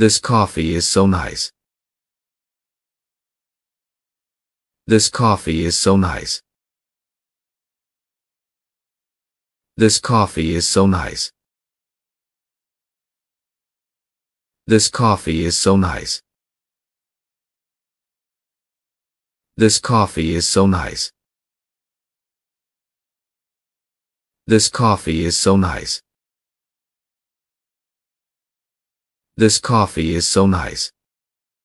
This coffee is so nice. This coffee is so nice. This coffee is so nice. This coffee is so nice. This coffee is so nice. This coffee is so nice. This coffee is so nice.